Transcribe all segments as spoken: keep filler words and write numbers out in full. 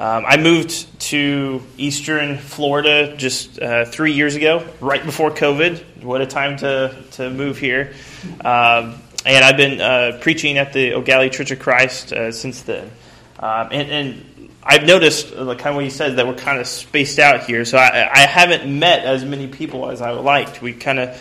Um, I moved to eastern Florida just uh, three years ago, right before COVID. What a time to, to move here. Um, and I've been uh, preaching at the O'Galley Church of Christ uh, since then. Um, and, and I've noticed, like kind of what you said, that we're kind of spaced out here. So I, I haven't met as many people as I would like. We've kind of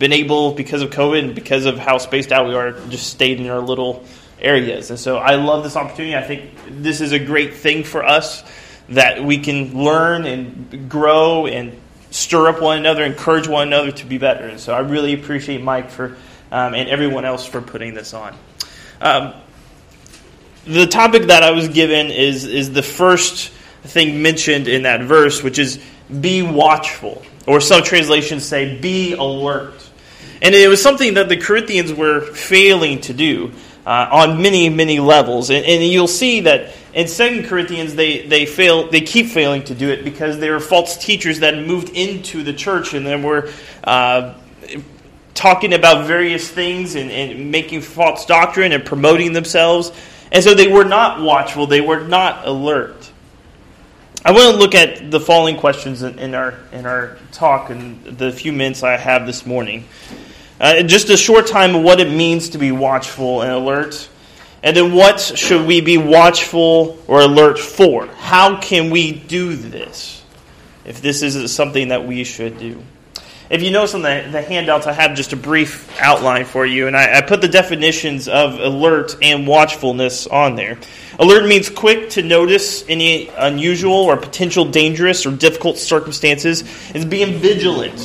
been able, because of COVID and because of how spaced out we are, just stayed in our little areas. And so I love this opportunity. I think this is a great thing for us that we can learn and grow and stir up one another, encourage one another to be better. And so I really appreciate Mike for um, and everyone else for putting this on. Um, the topic that I was given is is the first thing mentioned in that verse, which is be watchful, or some translations say be alert. And it was something that the Corinthians were failing to do. Uh, on many, many levels. And, and you'll see that in Second Corinthians, they, they fail, they keep failing to do it because there are false teachers that moved into the church and then were uh, talking about various things and, and making false doctrine and promoting themselves. And so they were not watchful. They were not alert. I want to look at the following questions in, in our in our talk and the few minutes I have this morning. Uh, just a short time of what it means to be watchful and alert. And then what should we be watchful or alert for? How can we do this if this isn't something that we should do? If you notice on the, the handouts, I have just a brief outline for you. And I, I put the definitions of alert and watchfulness on there. Alert means quick to notice any unusual or potential dangerous or difficult circumstances. It's being vigilant.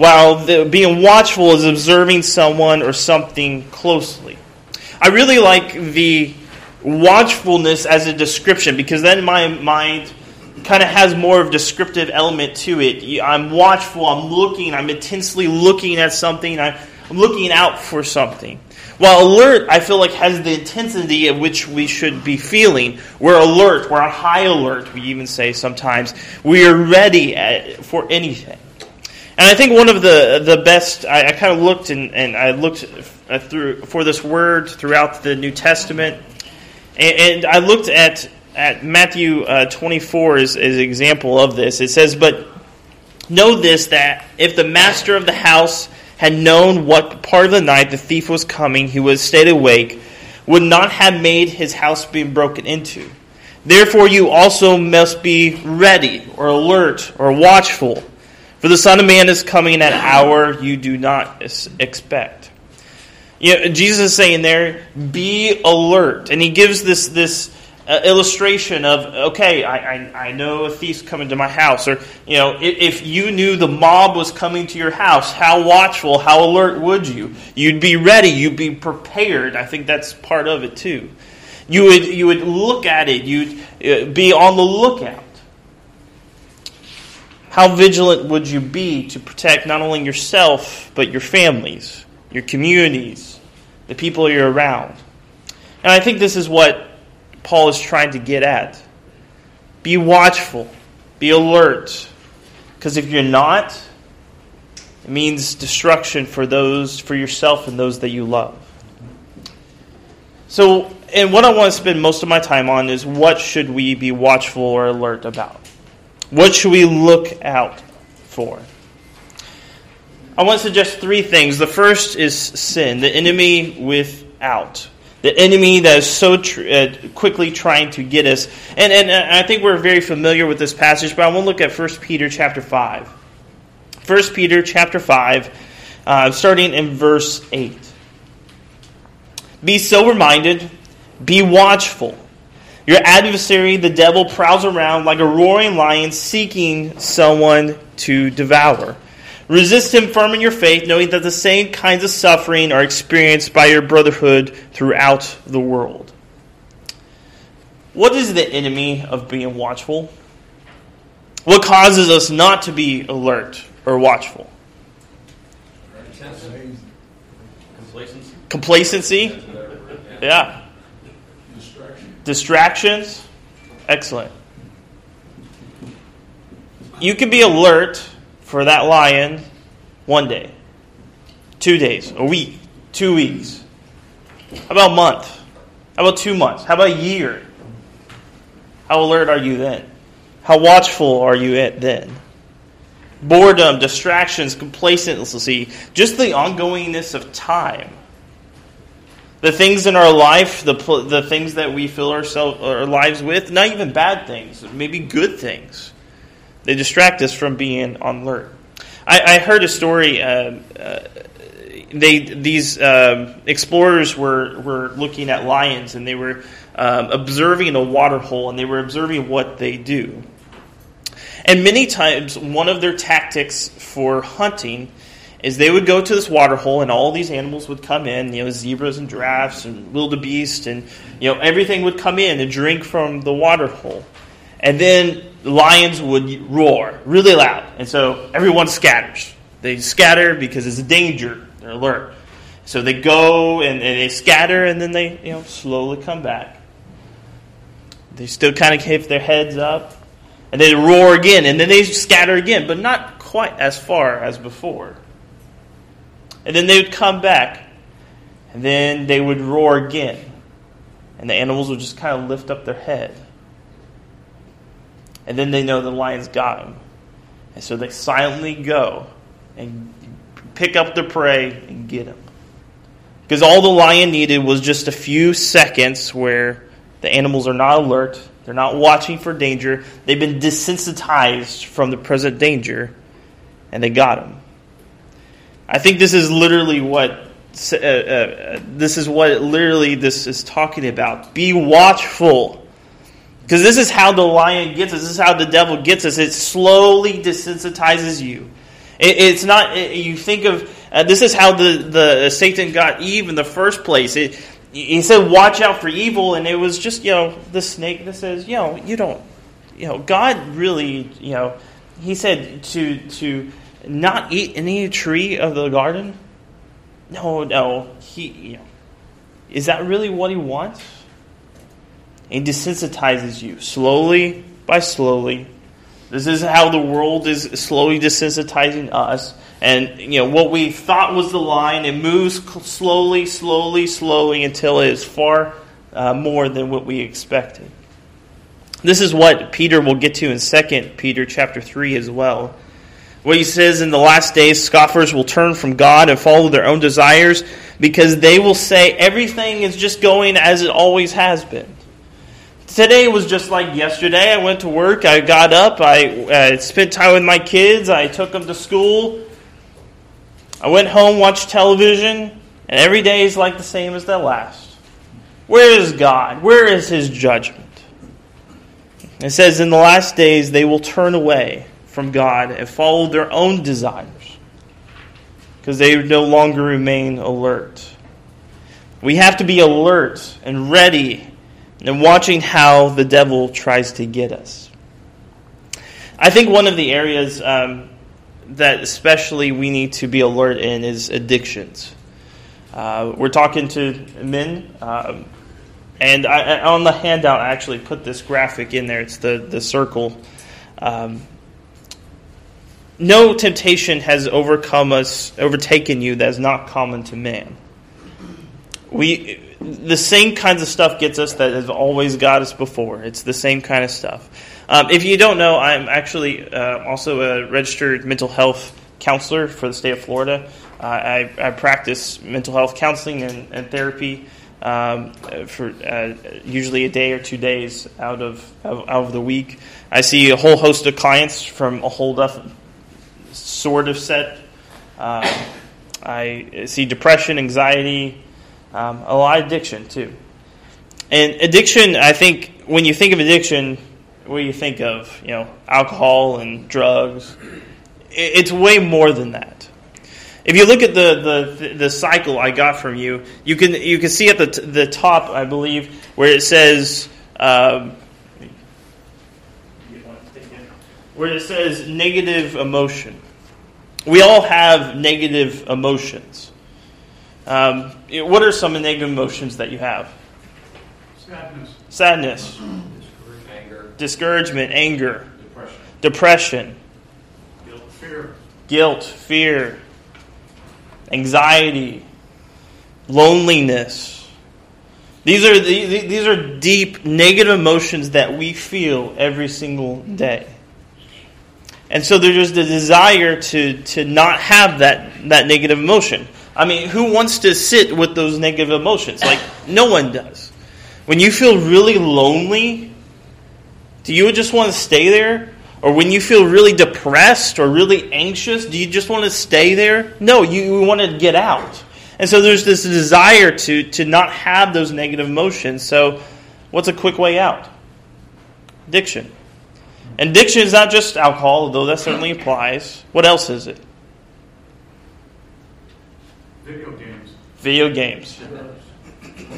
While the, being watchful is observing someone or something closely. I really like the watchfulness as a description, because then my mind kind of has more of a descriptive element to it. I'm watchful, I'm looking, I'm intensely looking at something, I'm looking out for something. While alert, I feel like, has the intensity at which we should be feeling. We're alert, we're on high alert, we even say sometimes. We are ready at, for anything. And I think one of the the best, I, I kind of looked and, and I looked through for this word throughout the New Testament, and, and I looked at at Matthew uh, twenty-four as, as an example of this. It says, "But know this, that if the master of the house had known what part of the night the thief was coming, he would have stayed awake, would not have made his house be broken into. Therefore you also must be ready," or alert, or watchful, "for the Son of Man is coming at an hour you do not expect." You know, Jesus is saying there, be alert. And he gives this this uh, illustration of, okay, I, I I know a thief's coming to my house. Or, you know, if, if you knew the mob was coming to your house, how watchful, how alert would you? You'd be ready. You'd be prepared. I think that's part of it too. You would, you would look at it. You'd be on the lookout. How vigilant would you be to protect not only yourself, but your families, your communities, the people you're around? And I think this is what Paul is trying to get at. Be watchful. Be alert. Because if you're not, it means destruction for those, for yourself and those that you love. So, and what I want to spend most of my time on is what should we be watchful or alert about? What should we look out for? I want to suggest three things. The first is sin, the enemy without, the enemy that is so tr- uh, quickly trying to get us. And, and and I think we're very familiar with this passage, but I want to look at First Peter chapter five. First Peter chapter five, uh, starting in verse eight. "Be sober-minded, be watchful. Your adversary, the devil, prowls around like a roaring lion seeking someone to devour. Resist him firm in your faith, knowing that the same kinds of suffering are experienced by your brotherhood throughout the world." What is the enemy of being watchful? What causes us not to be alert or watchful? Complacency. Complacency? Yeah. Distractions? Excellent. You can be alert for that lion one day, two days, a week, two weeks. How about a month? How about two months? How about a year? How alert are you then? How watchful are you at then? Boredom, distractions, complacency, just the ongoingness of time. The things in our life, the the things that we fill ourselves, our lives with, not even bad things, maybe good things. They distract us from being on alert. I, I heard a story. Uh, uh, they these um, explorers were, were looking at lions, and they were um, observing a water hole, and they were observing what they do. And many times, one of their tactics for hunting is they would go to this water hole, and all these animals would come in, you know, zebras and giraffes and wildebeest, and, you know, everything would come in and drink from the water hole. And then lions would roar really loud, and so everyone scatters. They scatter because it's a danger. They're alert. So they go, and, and they scatter, and then they, you know, slowly come back. They still kind of keep their heads up, and they roar again, and then they scatter again, but not quite as far as before. And then they would come back, and then they would roar again. And the animals would just kind of lift up their head. And then they know the lions got them. And so they silently go and pick up their prey and get them. Because all the lion needed was just a few seconds where the animals are not alert, they're not watching for danger, they've been desensitized from the present danger, and they got them. I think this is literally what uh, uh, this is what literally this is talking about. Be watchful, because this is how the lion gets us. This is how the devil gets us. It slowly desensitizes you. It, it's not it, you think of uh, this is how the, the uh, Satan got Eve in the first place. It, he said, "Watch out for evil," and it was just, you know, the snake that says, you know, you don't, you know, God really, you know, he said to to. not eat any tree of the garden? No, no. He, you know, is that really what he wants? He desensitizes you slowly by slowly. This is how the world is slowly desensitizing us. And, you know, what we thought was the line, it moves slowly, slowly, slowly until it is far uh, more than what we expected. This is what Peter will get to in Second Peter chapter three as well. What he says, in the last days, scoffers will turn from God and follow their own desires, because they will say everything is just going as it always has been. Today was just like yesterday. I went to work, I got up, I uh, spent time with my kids, I took them to school, I went home, watched television, and every day is like the same as the last. Where is God? Where is His judgment? It says, in the last days, they will turn away from God and follow their own desires, because they no longer remain alert. We have to be alert and ready and watching how the devil tries to get us. I think one of the areas um, that especially we need to be alert in is addictions. Uh, we're talking to men, um, and I, on the handout I actually put this graphic in there. It's the, the circle. Um No temptation has overcome us, overtaken you that is not common to man. We, the same kinds of stuff gets us that has always got us before. It's the same kind of stuff. Um, if you don't know, I'm actually uh, also a registered mental health counselor for the state of Florida. Uh, I, I practice mental health counseling and, and therapy um, for uh, usually a day or two days out of, out of the week. I see a whole host of clients from a whole of sort of set. Uh, I see depression, anxiety, um, a lot of addiction too. And addiction, I think, when you think of addiction, what do you think of? You know, alcohol and drugs. It's way more than that. If you look at the the, the cycle I got from you, you can you can see at the t- the top, I believe, where it says. Um, Where it says negative emotion. We all have negative emotions. Um, what are some negative emotions that you have? Sadness. Sadness. Discouragement. Anger. Discouragement, anger. Depression. Depression. Guilt, fear. Guilt, fear. Anxiety. Loneliness. These are the, these are deep negative emotions that we feel every single day. And so there's the desire to to not have that, that negative emotion. I mean, who wants to sit with those negative emotions? Like, no one does. When you feel really lonely, do you just want to stay there? Or when you feel really depressed or really anxious, do you just want to stay there? No, you, you want to get out. And so there's this desire to, to not have those negative emotions. So what's a quick way out? Addiction. And addiction is not just alcohol, although that certainly applies. What else is it? Video games. Video games. Drugs.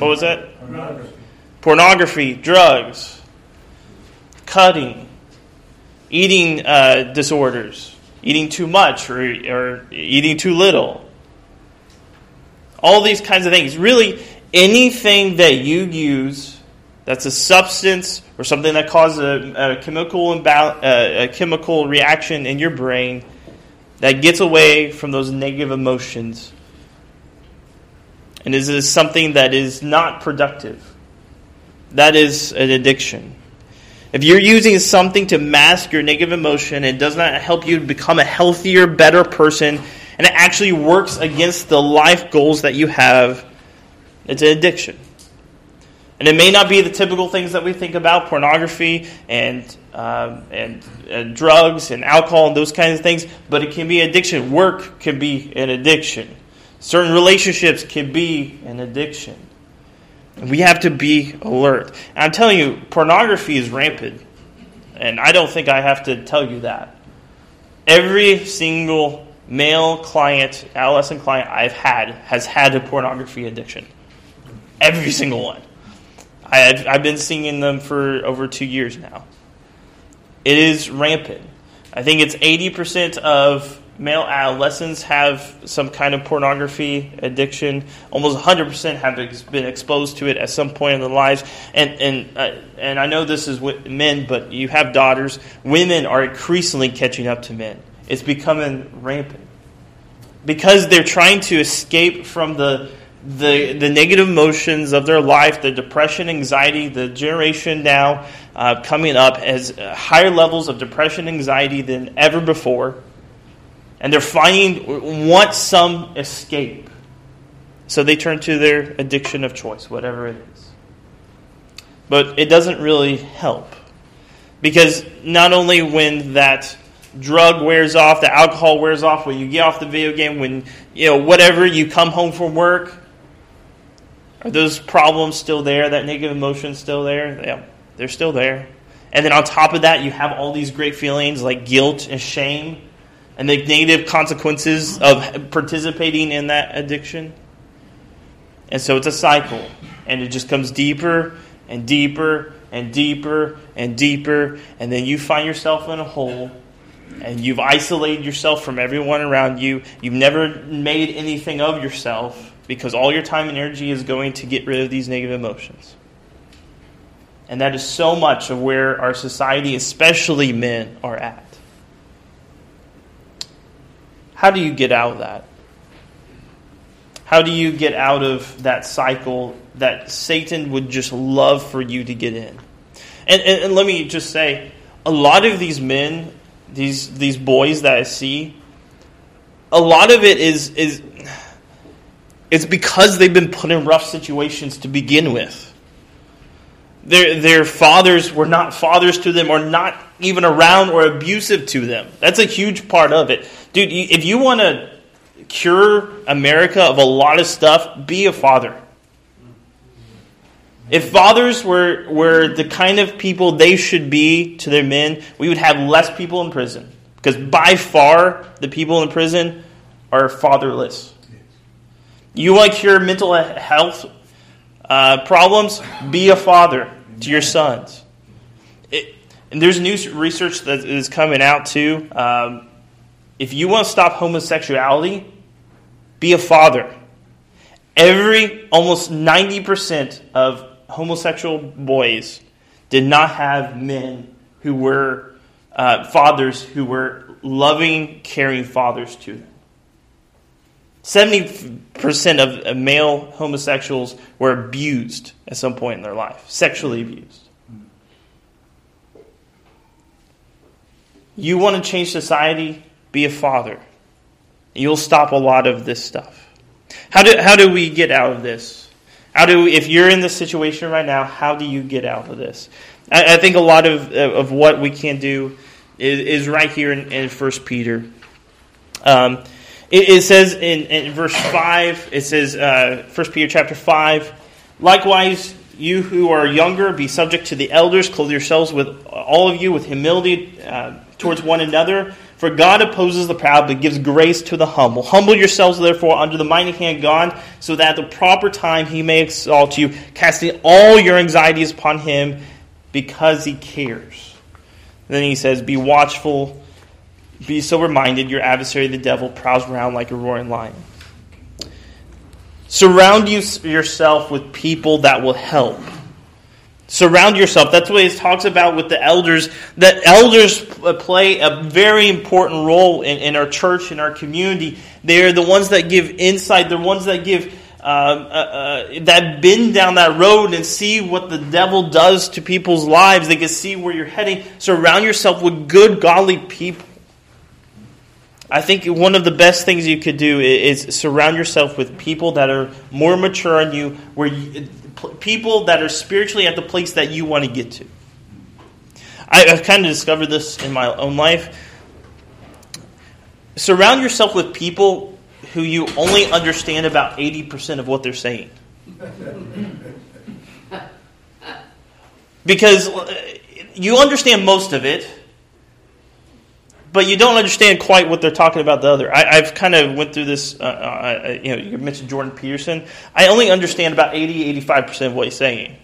What was that? Pornography. Pornography, drugs, cutting, eating uh, disorders, eating too much or, or eating too little. All these kinds of things. Really, anything that you use that's a substance or something that causes a, a chemical imbal- uh, a chemical reaction in your brain that gets away from those negative emotions. And this is something that is not productive. That is an addiction. If you're using something to mask your negative emotion, it does not help you become a healthier, better person. And it actually works against the life goals that you have. It's an addiction. And it may not be the typical things that we think about, pornography and um, and, and drugs and alcohol and those kinds of things, but it can be addiction. Work can be an addiction. Certain relationships can be an addiction. We have to be alert. And I'm telling you, pornography is rampant. And I don't think I have to tell you that. Every single male client, adolescent client I've had has had a pornography addiction. Every single one. I've, I've been seeing them for over two years now. It is rampant. I think it's eighty percent of male adolescents have some kind of pornography addiction. Almost one hundred percent have ex- been exposed to it at some point in their lives. And and uh, and I know this is with men, but you have daughters. Women are increasingly catching up to men. It's becoming rampant. Because they're trying to escape from the, the, the negative emotions of their life, the depression, anxiety. The generation now uh, coming up has higher levels of depression, anxiety than ever before. And they're finding, want some escape. So they turn to their addiction of choice, whatever it is. But it doesn't really help. Because not only when that drug wears off, the alcohol wears off, when you get off the video game, when, you know, whatever, you come home from work, are those problems still there? That negative emotion still there? Yeah, they're still there. And then on top of that, you have all these great feelings like guilt and shame and the negative consequences of participating in that addiction. And so it's a cycle. And it just comes deeper and deeper and deeper and deeper. And then you find yourself in a hole. And you've isolated yourself from everyone around you. You've never made anything of yourself because all your time and energy is going to get rid of these negative emotions. And that is so much of where our society, especially men, are at. How do you get out of that? How do you get out of that cycle that Satan would just love for you to get in? And, and, and let me just say, a lot of these men... These these boys that I see, a lot of it is is it's because they've been put in rough situations to begin with. Their their fathers were not fathers to them, or not even around, or abusive to them. That's a huge part of it, dude. If you want to cure America of a lot of stuff, be a father. If fathers were, were the kind of people they should be to their men, we would have less people in prison. Because by far, the people in prison are fatherless. You want to cure mental health uh, problems? Be a father to your sons. It, and there's new research that is coming out too. Um, if you want to stop homosexuality, be a father. Every, almost ninety percent of homosexual boys did not have men who were uh, fathers, who were loving, caring fathers to them. seventy percent of male homosexuals were abused at some point in their life, sexually abused. You want to change society? Be a father. You'll stop a lot of this stuff. How do how do we get out of this? How do we, if you're in this situation right now, how do you get out of this? I, I think a lot of of what we can do is, is right here in, in First Peter. Um, it, it says in, in verse five. It says uh, First Peter chapter five. Likewise, you who are younger, be subject to the elders. Clothe yourselves with all of you with humility uh, towards one another. For God opposes the proud, but gives grace to the humble. Humble yourselves, therefore, under the mighty hand of God, so that at the proper time he may exalt you, casting all your anxieties upon him, because he cares. And then he says, be watchful, be sober-minded. Your adversary, the devil, prowls around like a roaring lion. Surround you, yourself with people that will help. Surround yourself. That's what he talks about with the elders. That elders play a very important role in, in our church, in our community. They're the ones that give insight. They're the ones that give uh, uh, uh, that bend down that road and see what the devil does to people's lives. They can see where you're heading. Surround yourself with good, godly people. I think one of the best things you could do is, is surround yourself with people that are more mature than you, where you, people that are spiritually at the place that you want to get to. I, I've kind of discovered this in my own life. Surround yourself with people who you only understand about eighty percent of what they're saying. Because you understand most of it, but you don't understand quite what they're talking about the other. I, I've kind of went through this, uh, I, you know, you mentioned Jordan Peterson. I only understand about eighty, eighty-five percent of what he's saying.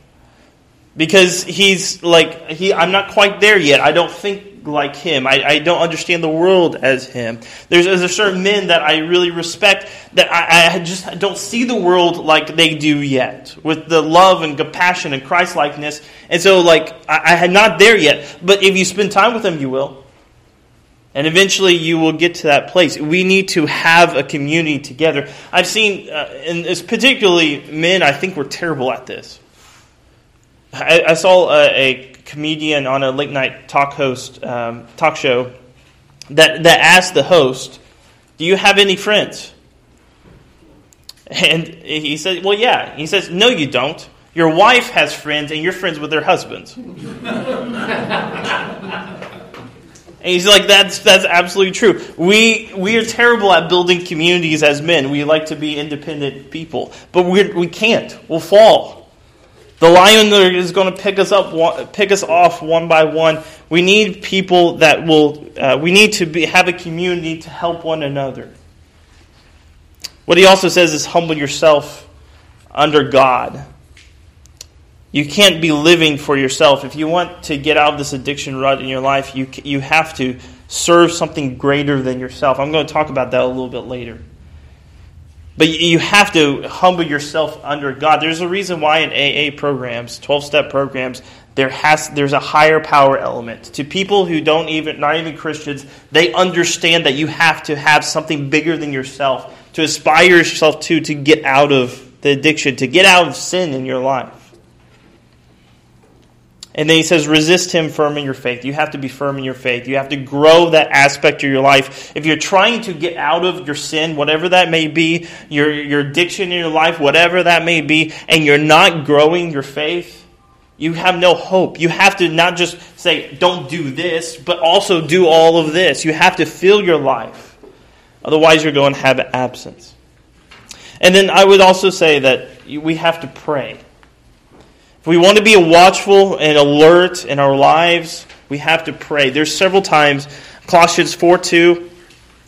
Because he's like, he, I'm not quite there yet. I don't think like him. I, I don't understand the world as him. There's, there's certain men that I really respect that I, I just don't see the world like they do yet. With the love and compassion and Christ-likeness. And so like, I, I'm not there yet. But if you spend time with them, you will. And eventually you will get to that place. We need to have a community together. I've seen, uh, and it's particularly men, I think we're terrible at this. I, I saw a, a comedian on a late night talk host um, talk show that, that asked the host, do you have any friends? And he said, well, yeah. He says, no, you don't. Your wife has friends and you're friends with their husbands. And he's like, that's that's absolutely true. We we are terrible at building communities as men. We like to be independent people. But we we can't. We'll fall. The lion is going to pick us up, pick us off one by one. We need people that will, uh, we need to be, have a community to help one another. What he also says is humble yourself under God. You can't be living for yourself. If you want to get out of this addiction rut in your life, you you have to serve something greater than yourself. I'm going to talk about that a little bit later. But you have to humble yourself under God. There's a reason why in A A programs, twelve-step programs, there has there's a higher power element. To people who don't even, not even Christians, they understand that you have to have something bigger than yourself to aspire yourself to, to get out of the addiction, to get out of sin in your life. And then he says, resist him firm in your faith. You have to be firm in your faith. You have to grow that aspect of your life. If you're trying to get out of your sin, whatever that may be, your, your addiction in your life, whatever that may be, and you're not growing your faith, you have no hope. You have to not just say, don't do this, but also do all of this. You have to fill your life. Otherwise, you're going to have an absence. And then I would also say that we have to pray. If we want to be watchful and alert in our lives, we have to pray. There's several times, Colossians four two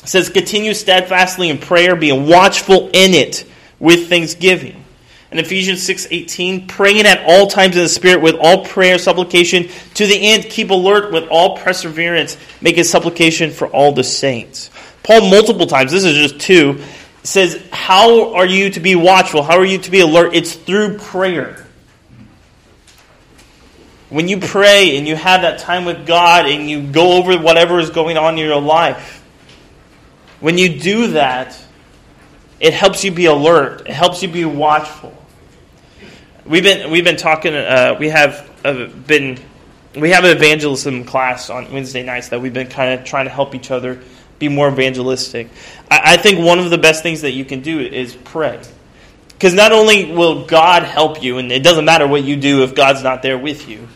says, continue steadfastly in prayer, being watchful in it with thanksgiving. And Ephesians six eighteen, praying at all times in the Spirit with all prayer, supplication. To the end, keep alert with all perseverance, making supplication for all the saints. Paul multiple times, this is just two, says, how are you to be watchful? How are you to be alert? It's through prayer. When you pray and you have that time with God and you go over whatever is going on in your life, when you do that, It helps you be alert. It helps you be watchful. We've been we've been talking. Uh, we have uh, been we have an evangelism class on Wednesday nights that we've been kind of trying to help each other be more evangelistic. I, I think one of the best things that you can do is pray, because not only will God help you, and it doesn't matter what you do if God's not there with you,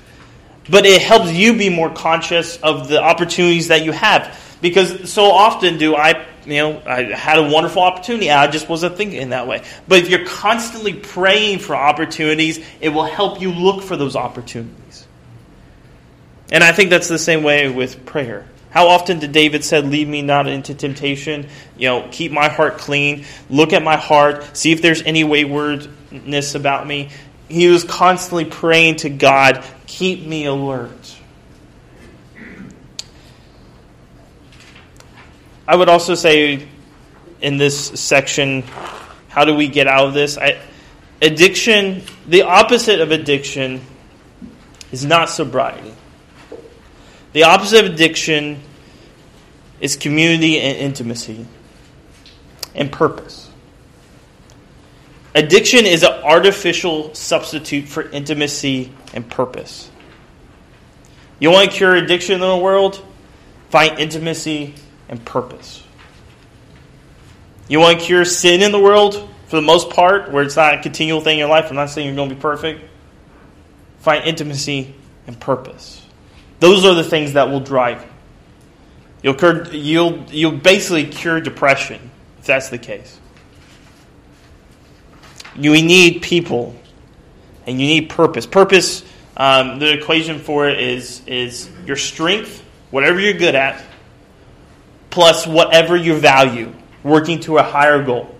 but it helps you be more conscious of the opportunities that you have. Because so often do I, you know, I had a wonderful opportunity, I just wasn't thinking that way. But if you're constantly praying for opportunities, it will help you look for those opportunities. And I think that's the same way with prayer. How often did David say, lead me not into temptation, you know, keep my heart clean, look at my heart, see if there's any waywardness about me. He was constantly praying to God, keep me alert. I would also say in this section, how do we get out of this? I, addiction, the opposite of addiction is not sobriety. The opposite of addiction is community and intimacy and purpose. Addiction is an artificial substitute for intimacy and purpose. You want to cure addiction in the world? Find intimacy and purpose. You want to cure sin in the world, for the most part, where it's not a continual thing in your life. I'm not saying you're going to be perfect. Find intimacy and purpose. Those are the things that will drive you. You'll cure, you'll, you'll basically cure depression, if that's the case. You need people, and you need purpose. Purpose, um, the equation for it is, is your strength, whatever you're good at, plus whatever you value, working to a higher goal.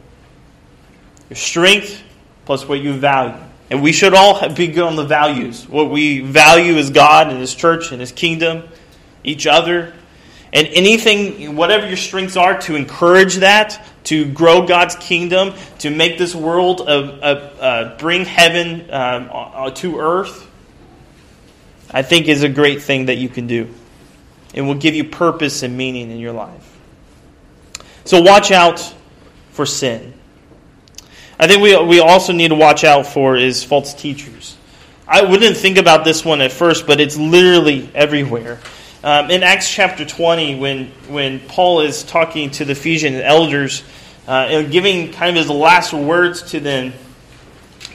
Your strength plus what you value. And we should all be good on the values. What we value is God and His church and His kingdom, each other. And anything, whatever your strengths are, to encourage that, to grow God's kingdom, to make this world, a, a, a bring heaven um, to earth, I think is a great thing that you can do. It will give you purpose and meaning in your life. So watch out for sin. I think we we also need to watch out for is false teachers. I wouldn't think about this one at first, but it's literally everywhere. Um, in Acts chapter twenty, when when Paul is talking to the Ephesian elders, uh, and giving kind of his last words to them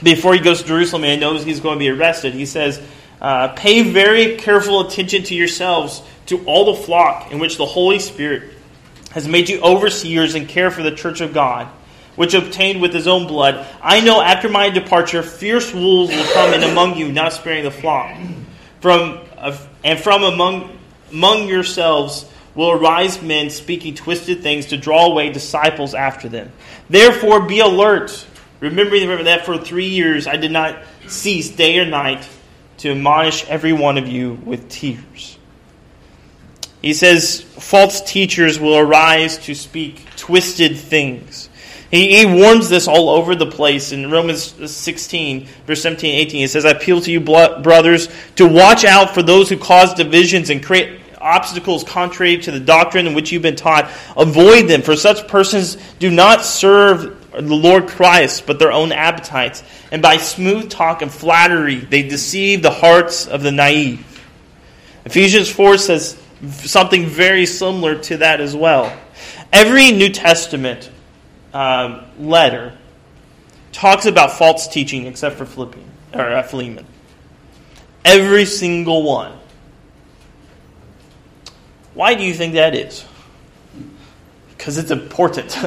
before he goes to Jerusalem and knows he's going to be arrested, he says, uh, pay very careful attention to yourselves, to all the flock in which the Holy Spirit has made you overseers and care for the church of God, which obtained with his own blood. I know after my departure, fierce wolves will come in among you, not sparing the flock. From and from among among yourselves will arise men speaking twisted things to draw away disciples after them. Therefore be alert, remembering remember that for three years I did not cease day or night to admonish every one of you with tears. He says, false teachers will arise to speak twisted things. He, he warns this all over the place in Romans sixteen, verse seventeen and eighteen. He says, I appeal to you, brothers, to watch out for those who cause divisions and create obstacles contrary to the doctrine in which you've been taught. Avoid them, for such persons do not serve the Lord Christ, but their own appetites. And by smooth talk and flattery, they deceive the hearts of the naive. Ephesians four says something very similar to that as well. Every New Testament um, letter talks about false teaching, except for Philippians, or uh, Philemon. Every single one. Why do you think that is? Because it's important.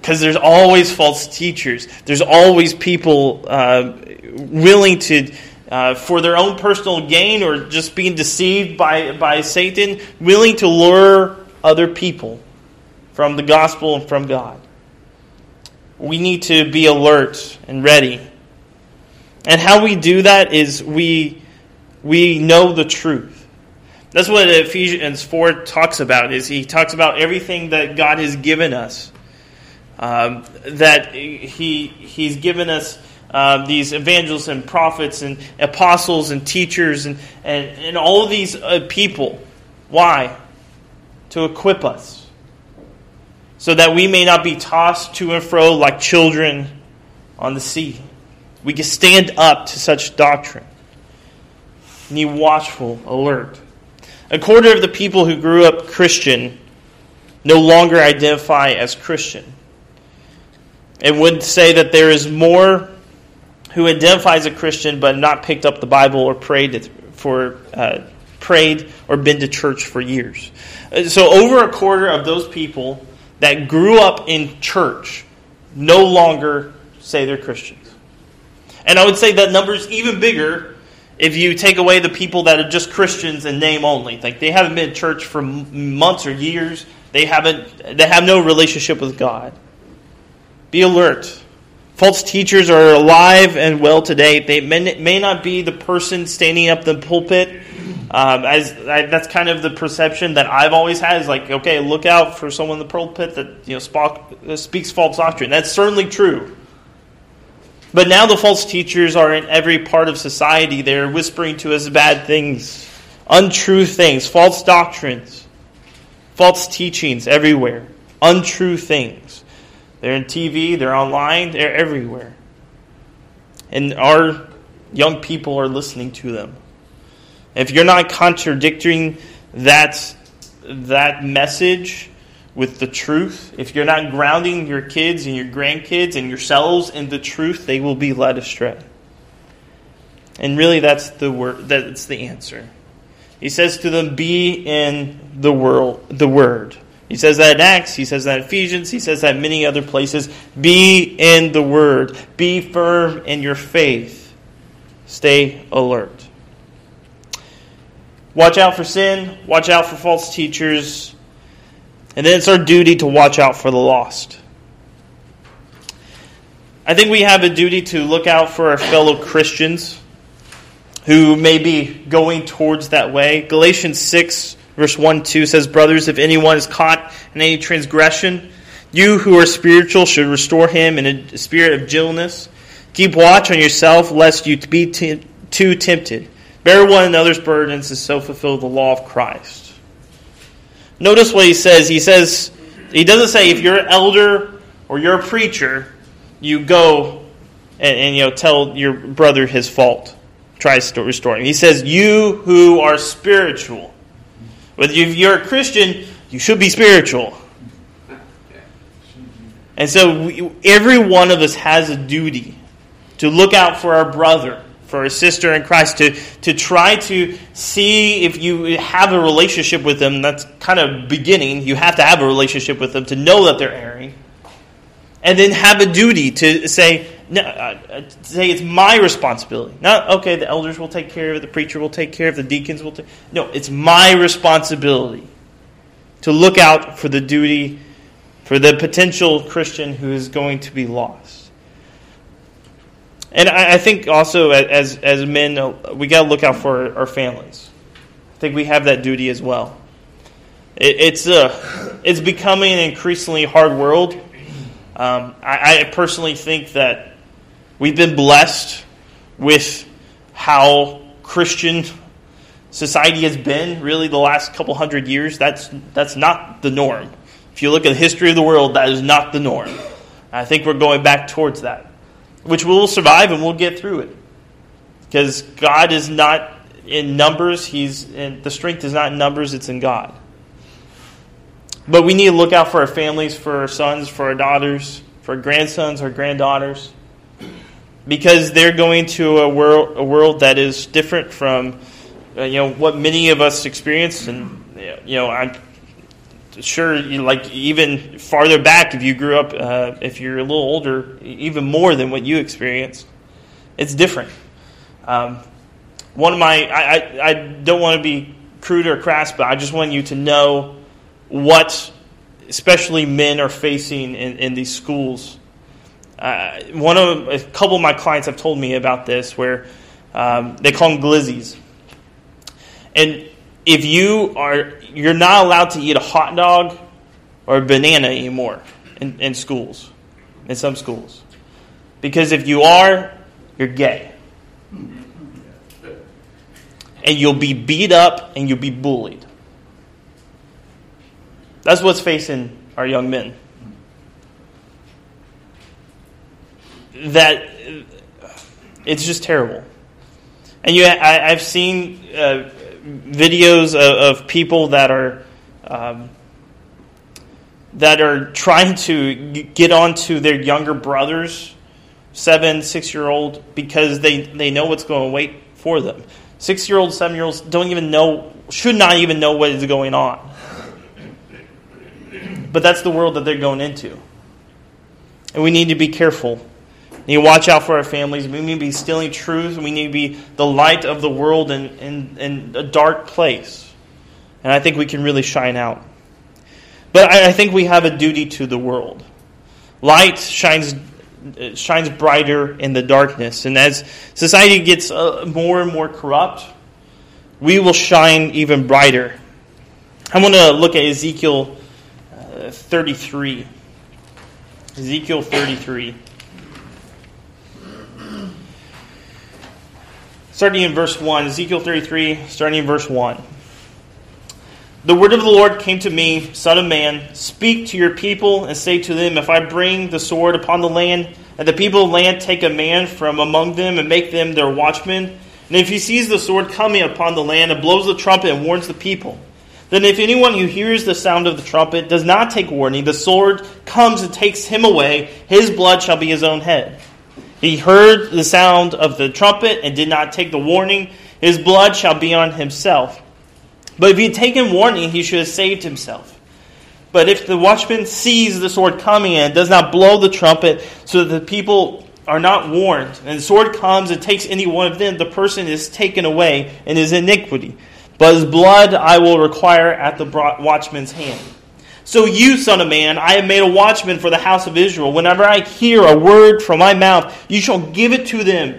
Because there's always false teachers. There's always people uh, willing to... Uh, for their own personal gain or just being deceived by, by Satan, willing to lure other people from the gospel and from God. We need to be alert and ready. And how we do that is we we know the truth. That's what Ephesians four talks about, is he talks about everything that God has given us. Um, that he He's given us Uh, these evangelists and prophets and apostles and teachers and, and, and all of these uh, people. Why? To equip us. so that we may not be tossed to and fro like children on the sea. We can stand up to such doctrine. Be watchful, alert. A quarter of the people who grew up Christian no longer identify as Christian, and would say that there is more who identify as a Christian but not picked up the Bible or prayed for uh, prayed or been to church for years. So over a quarter of those people that grew up in church no longer say they're Christians. And I would say that number's even bigger if you take away the people that are just Christians in name only. Like they haven't been in church for months or years. They haven't. They have no relationship with God. Be alert. False teachers are alive and well today. They may not be the person standing up the pulpit. Um, as I, that's kind of the perception that I've always had, is like, okay, look out for someone in the pulpit that, you know, spock, speaks false doctrine. That's certainly true. But now the false teachers are in every part of society. They're whispering to us bad things, untrue things, false doctrines, false teachings everywhere, untrue things. They're in T V, they're online, they're everywhere. And our young people are listening to them. If you're not contradicting that, that message with the truth, if you're not grounding your kids and your grandkids and yourselves in the truth, they will be led astray. And really that's the word, that's the answer. He says to them, be in the world, the word. He says that in Acts, he says that in Ephesians, he says that in many other places. Be in the Word. Be firm in your faith. Stay alert. Watch out for sin. Watch out for false teachers. And then it's our duty to watch out for the lost. I think we have a duty to look out for our fellow Christians who may be going towards that way. Galatians six Verse one to two says, brothers, if anyone is caught in any transgression, you who are spiritual should restore him in a spirit of gentleness. Keep watch on yourself, lest you be t- too tempted. Bear one another's burdens, and so fulfill the law of Christ. Notice what he says. He says, he doesn't say if you're an elder or you're a preacher, you go and, and you know, tell your brother his fault. Try to restore him. He says, you who are spiritual. Whether you're a Christian, you should be spiritual. And so we, every one of us has a duty to look out for our brother, for our sister in Christ, to, to try to see if you have a relationship with them. That's kind of beginning. You have to have a relationship with them to know that they're erring. And then have a duty to say, no, uh, to say it's my responsibility. Not, okay, the elders will take care of it, the preacher will take care of it, the deacons will take... No, it's my responsibility to look out for the duty, for the potential Christian who is going to be lost. And I, I think also as, as men, we got to look out for our, our families. I think we have that duty as well. It, it's, uh, it's becoming an increasingly hard world. Um, I, I personally think that we've been blessed with how Christian society has been really the last couple hundred years. That's that's not the norm. If you look at the history of the world, that is not the norm. I think we're going back towards that, which we'll survive and we'll get through it. Because God is not in numbers. He's in, the strength is not in numbers, it's in God. But we need to look out for our families, for our sons, for our daughters, for our grandsons, our granddaughters, because they're going to a world a world that is different from uh, you know what many of us experience. And you know, I'm sure, you know, like even farther back, if you grew up, uh, if you're a little older, even more than what you experienced, it's different. Um, one of my, I, I, I don't want to be crude or crass, but I just want you to know what especially men are facing in, in these schools. Uh, one of a couple of my clients have told me about this, where um, they call them glizzies. And if you are, you're not allowed to eat a hot dog or a banana anymore in, in schools, in some schools, because if you are, you're gay, and you'll be beat up and you'll be bullied. That's what's facing our young men that it's just terrible. And you, I, I've seen uh, videos of, of people that are um, that are trying to get onto their younger brothers, seven, six-year-old, because they, they know what's going to wait for them. Six-year-olds, seven-year-olds don't even know, should not even know what is going on. But that's the world that they're going into. And we need to be careful. We need to watch out for our families. We need to be stealing truth. We need to be the light of the world in, in, in a dark place. And I think we can really shine out. But I, I think we have a duty to the world. Light shines shines brighter in the darkness. And as society gets uh, more and more corrupt, we will shine even brighter. I want to look at Ezekiel uh, thirty-three. Ezekiel thirty-three. Starting in verse one, Ezekiel thirty-three, starting in verse one. The word of the Lord came to me, Son of man, speak to your people and say to them, if I bring the sword upon the land, and the people of the land take a man from among them and make them their watchmen, and if he sees the sword coming upon the land and blows the trumpet and warns the people, then if anyone who hears the sound of the trumpet does not take warning, the sword comes and takes him away, his blood shall be his own head. He heard the sound of the trumpet and did not take the warning. His blood shall be on himself. But if he had taken warning, he should have saved himself. But if the watchman sees the sword coming and does not blow the trumpet so that the people are not warned, and the sword comes and takes any one of them, the person is taken away in his iniquity. But his blood I will require at the watchman's hand. So you, son of man, I have made a watchman for the house of Israel. Whenever I hear a word from my mouth, you shall give it to them,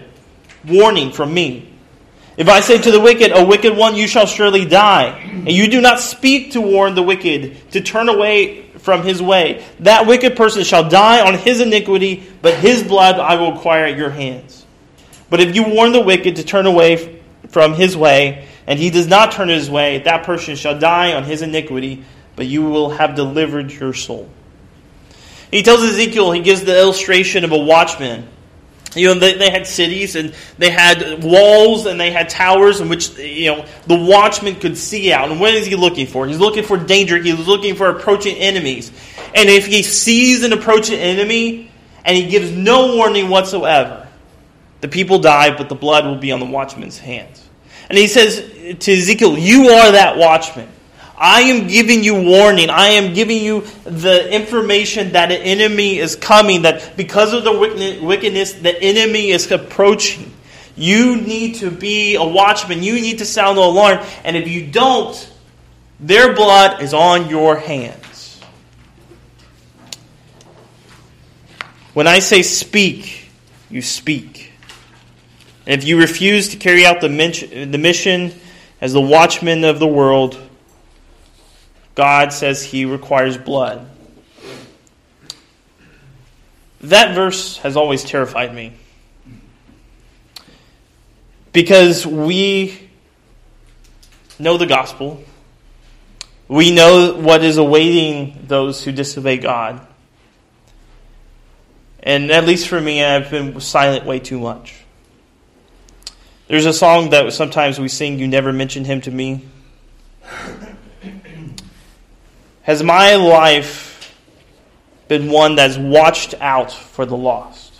warning from me. If I say to the wicked, O wicked one, you shall surely die, and you do not speak to warn the wicked, to turn away from his way, that wicked person shall die on his iniquity, but his blood I will require at your hands. But if you warn the wicked to turn away from his way, and he does not turn his way, that person shall die on his iniquity, but you will have delivered your soul. He tells Ezekiel, he gives the illustration of a watchman. You know, they, they had cities, and they had walls, and they had towers in which, you know, the watchman could see out. And what is he looking for? He's looking for danger. He's looking for approaching enemies. And if he sees an approaching enemy, and he gives no warning whatsoever, the people die, but the blood will be on the watchman's hands. And he says to Ezekiel, you are that watchman. I am giving you warning. I am giving you the information that an enemy is coming, that because of the wickedness, the enemy is approaching. You need to be a watchman. You need to sound the alarm. And if you don't, their blood is on your hands. When I say speak, you speak. And if you refuse to carry out the mission as the watchman of the world, God says he requires blood. That verse has always terrified me. Because we know the gospel. We know what is awaiting those who disobey God. And at least for me, I've been silent way too much. There's a song that sometimes we sing, You Never Mentioned Him to Me. Has my life been one that's watched out for the lost?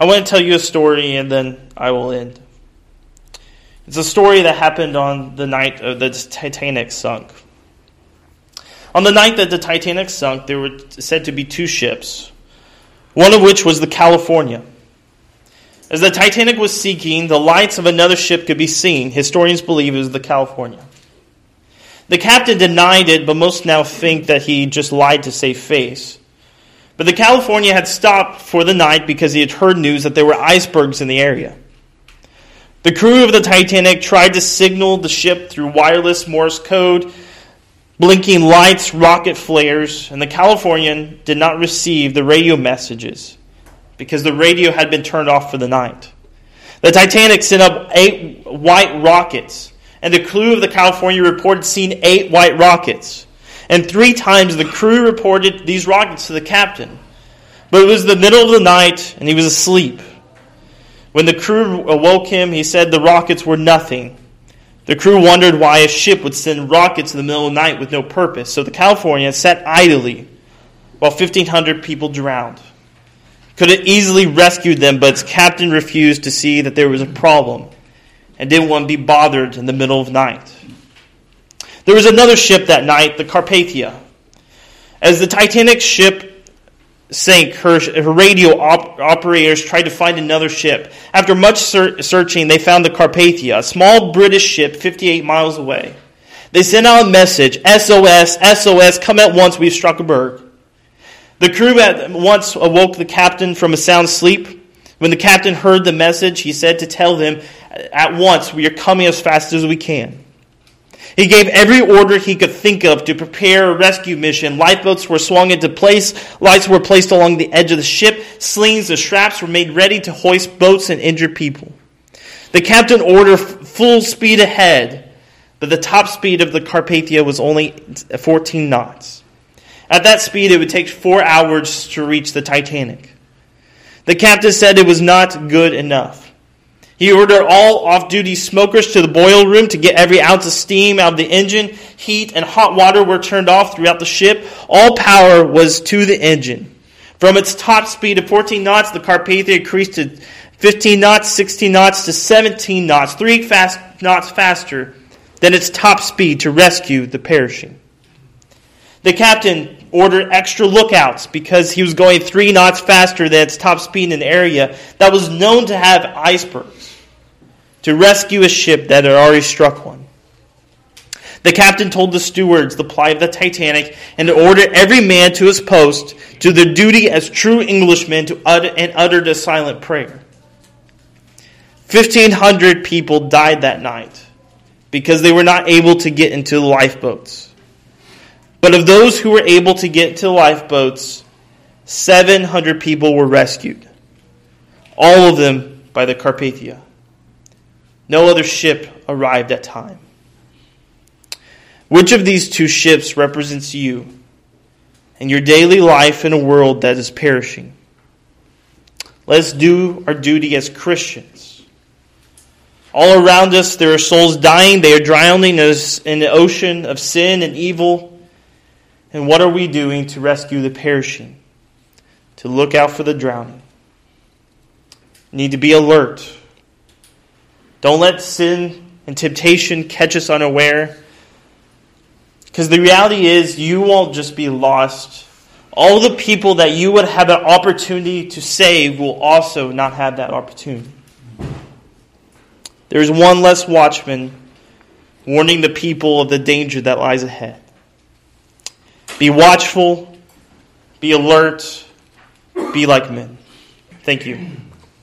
I want to tell you a story and then I will end. It's a story that happened on the night of the Titanic sunk. On the night that the Titanic sunk, there were said to be two ships, one of which was the California. As the Titanic was sinking, the lights of another ship could be seen. Historians believe it was the California. The captain denied it, but most now think that he just lied to save face. But the California had stopped for the night because he had heard news that there were icebergs in the area. The crew of the Titanic tried to signal the ship through wireless Morse code, blinking lights, rocket flares, and the Californian did not receive the radio messages because the radio had been turned off for the night. The Titanic sent up eight white rockets, and the crew of the California reported seeing eight white rockets. and three times the crew reported these rockets to the captain. But it was the middle of the night, and he was asleep. When the crew awoke him, he said the rockets were nothing. The crew wondered why a ship would send rockets in the middle of the night with no purpose. So the California sat idly while fifteen hundred people drowned. Could have easily rescued them, but its captain refused to see that there was a problem and didn't want to be bothered in the middle of night. There was another ship that night, the Carpathia. As the Titanic ship sank, her, her radio op- operators tried to find another ship. After much ser- searching, they found the Carpathia, a small British ship fifty-eight miles away. They sent out a message, S O S, S O S, come at once, we've struck a berg. The crew at once awoke the captain from a sound sleep. When the captain heard the message, he said to tell them, at once, we are coming as fast as we can. He gave every order he could think of to prepare a rescue mission. Lifeboats were swung into place. Lights were placed along the edge of the ship. Slings and straps were made ready to hoist boats and injured people. The captain ordered full speed ahead, but the top speed of the Carpathia was only fourteen knots. At that speed, it would take four hours to reach the Titanic. The captain said it was not good enough. He ordered all off-duty smokers to the boil room to get every ounce of steam out of the engine. Heat and hot water were turned off throughout the ship. All power was to the engine. From its top speed of fourteen knots, the Carpathia increased to fifteen knots, sixteen knots, to seventeen knots, three fast knots faster than its top speed to rescue the perishing. The captain ordered extra lookouts because he was going three knots faster than its top speed in an area that was known to have icebergs, to rescue a ship that had already struck one. The captain told the stewards the plight of the Titanic and ordered every man to his post, to their duty as true Englishmen, to utter, and uttered a silent prayer. fifteen hundred people died that night because they were not able to get into the lifeboats. But of those who were able to get to lifeboats, seven hundred people were rescued. All of them by the Carpathia. No other ship arrived at time. Which of these two ships represents you and your daily life in a world that is perishing? Let us do our duty as Christians. All around us there are souls dying. They are drowning in the ocean of sin and evil. And what are we doing to rescue the perishing? To look out for the drowning? We need to be alert. Don't let sin and temptation catch us unaware. Because the reality is, you won't just be lost. All the people that you would have an opportunity to save will also not have that opportunity. There is one less watchman warning the people of the danger that lies ahead. Be watchful, be alert, be like men. Thank you.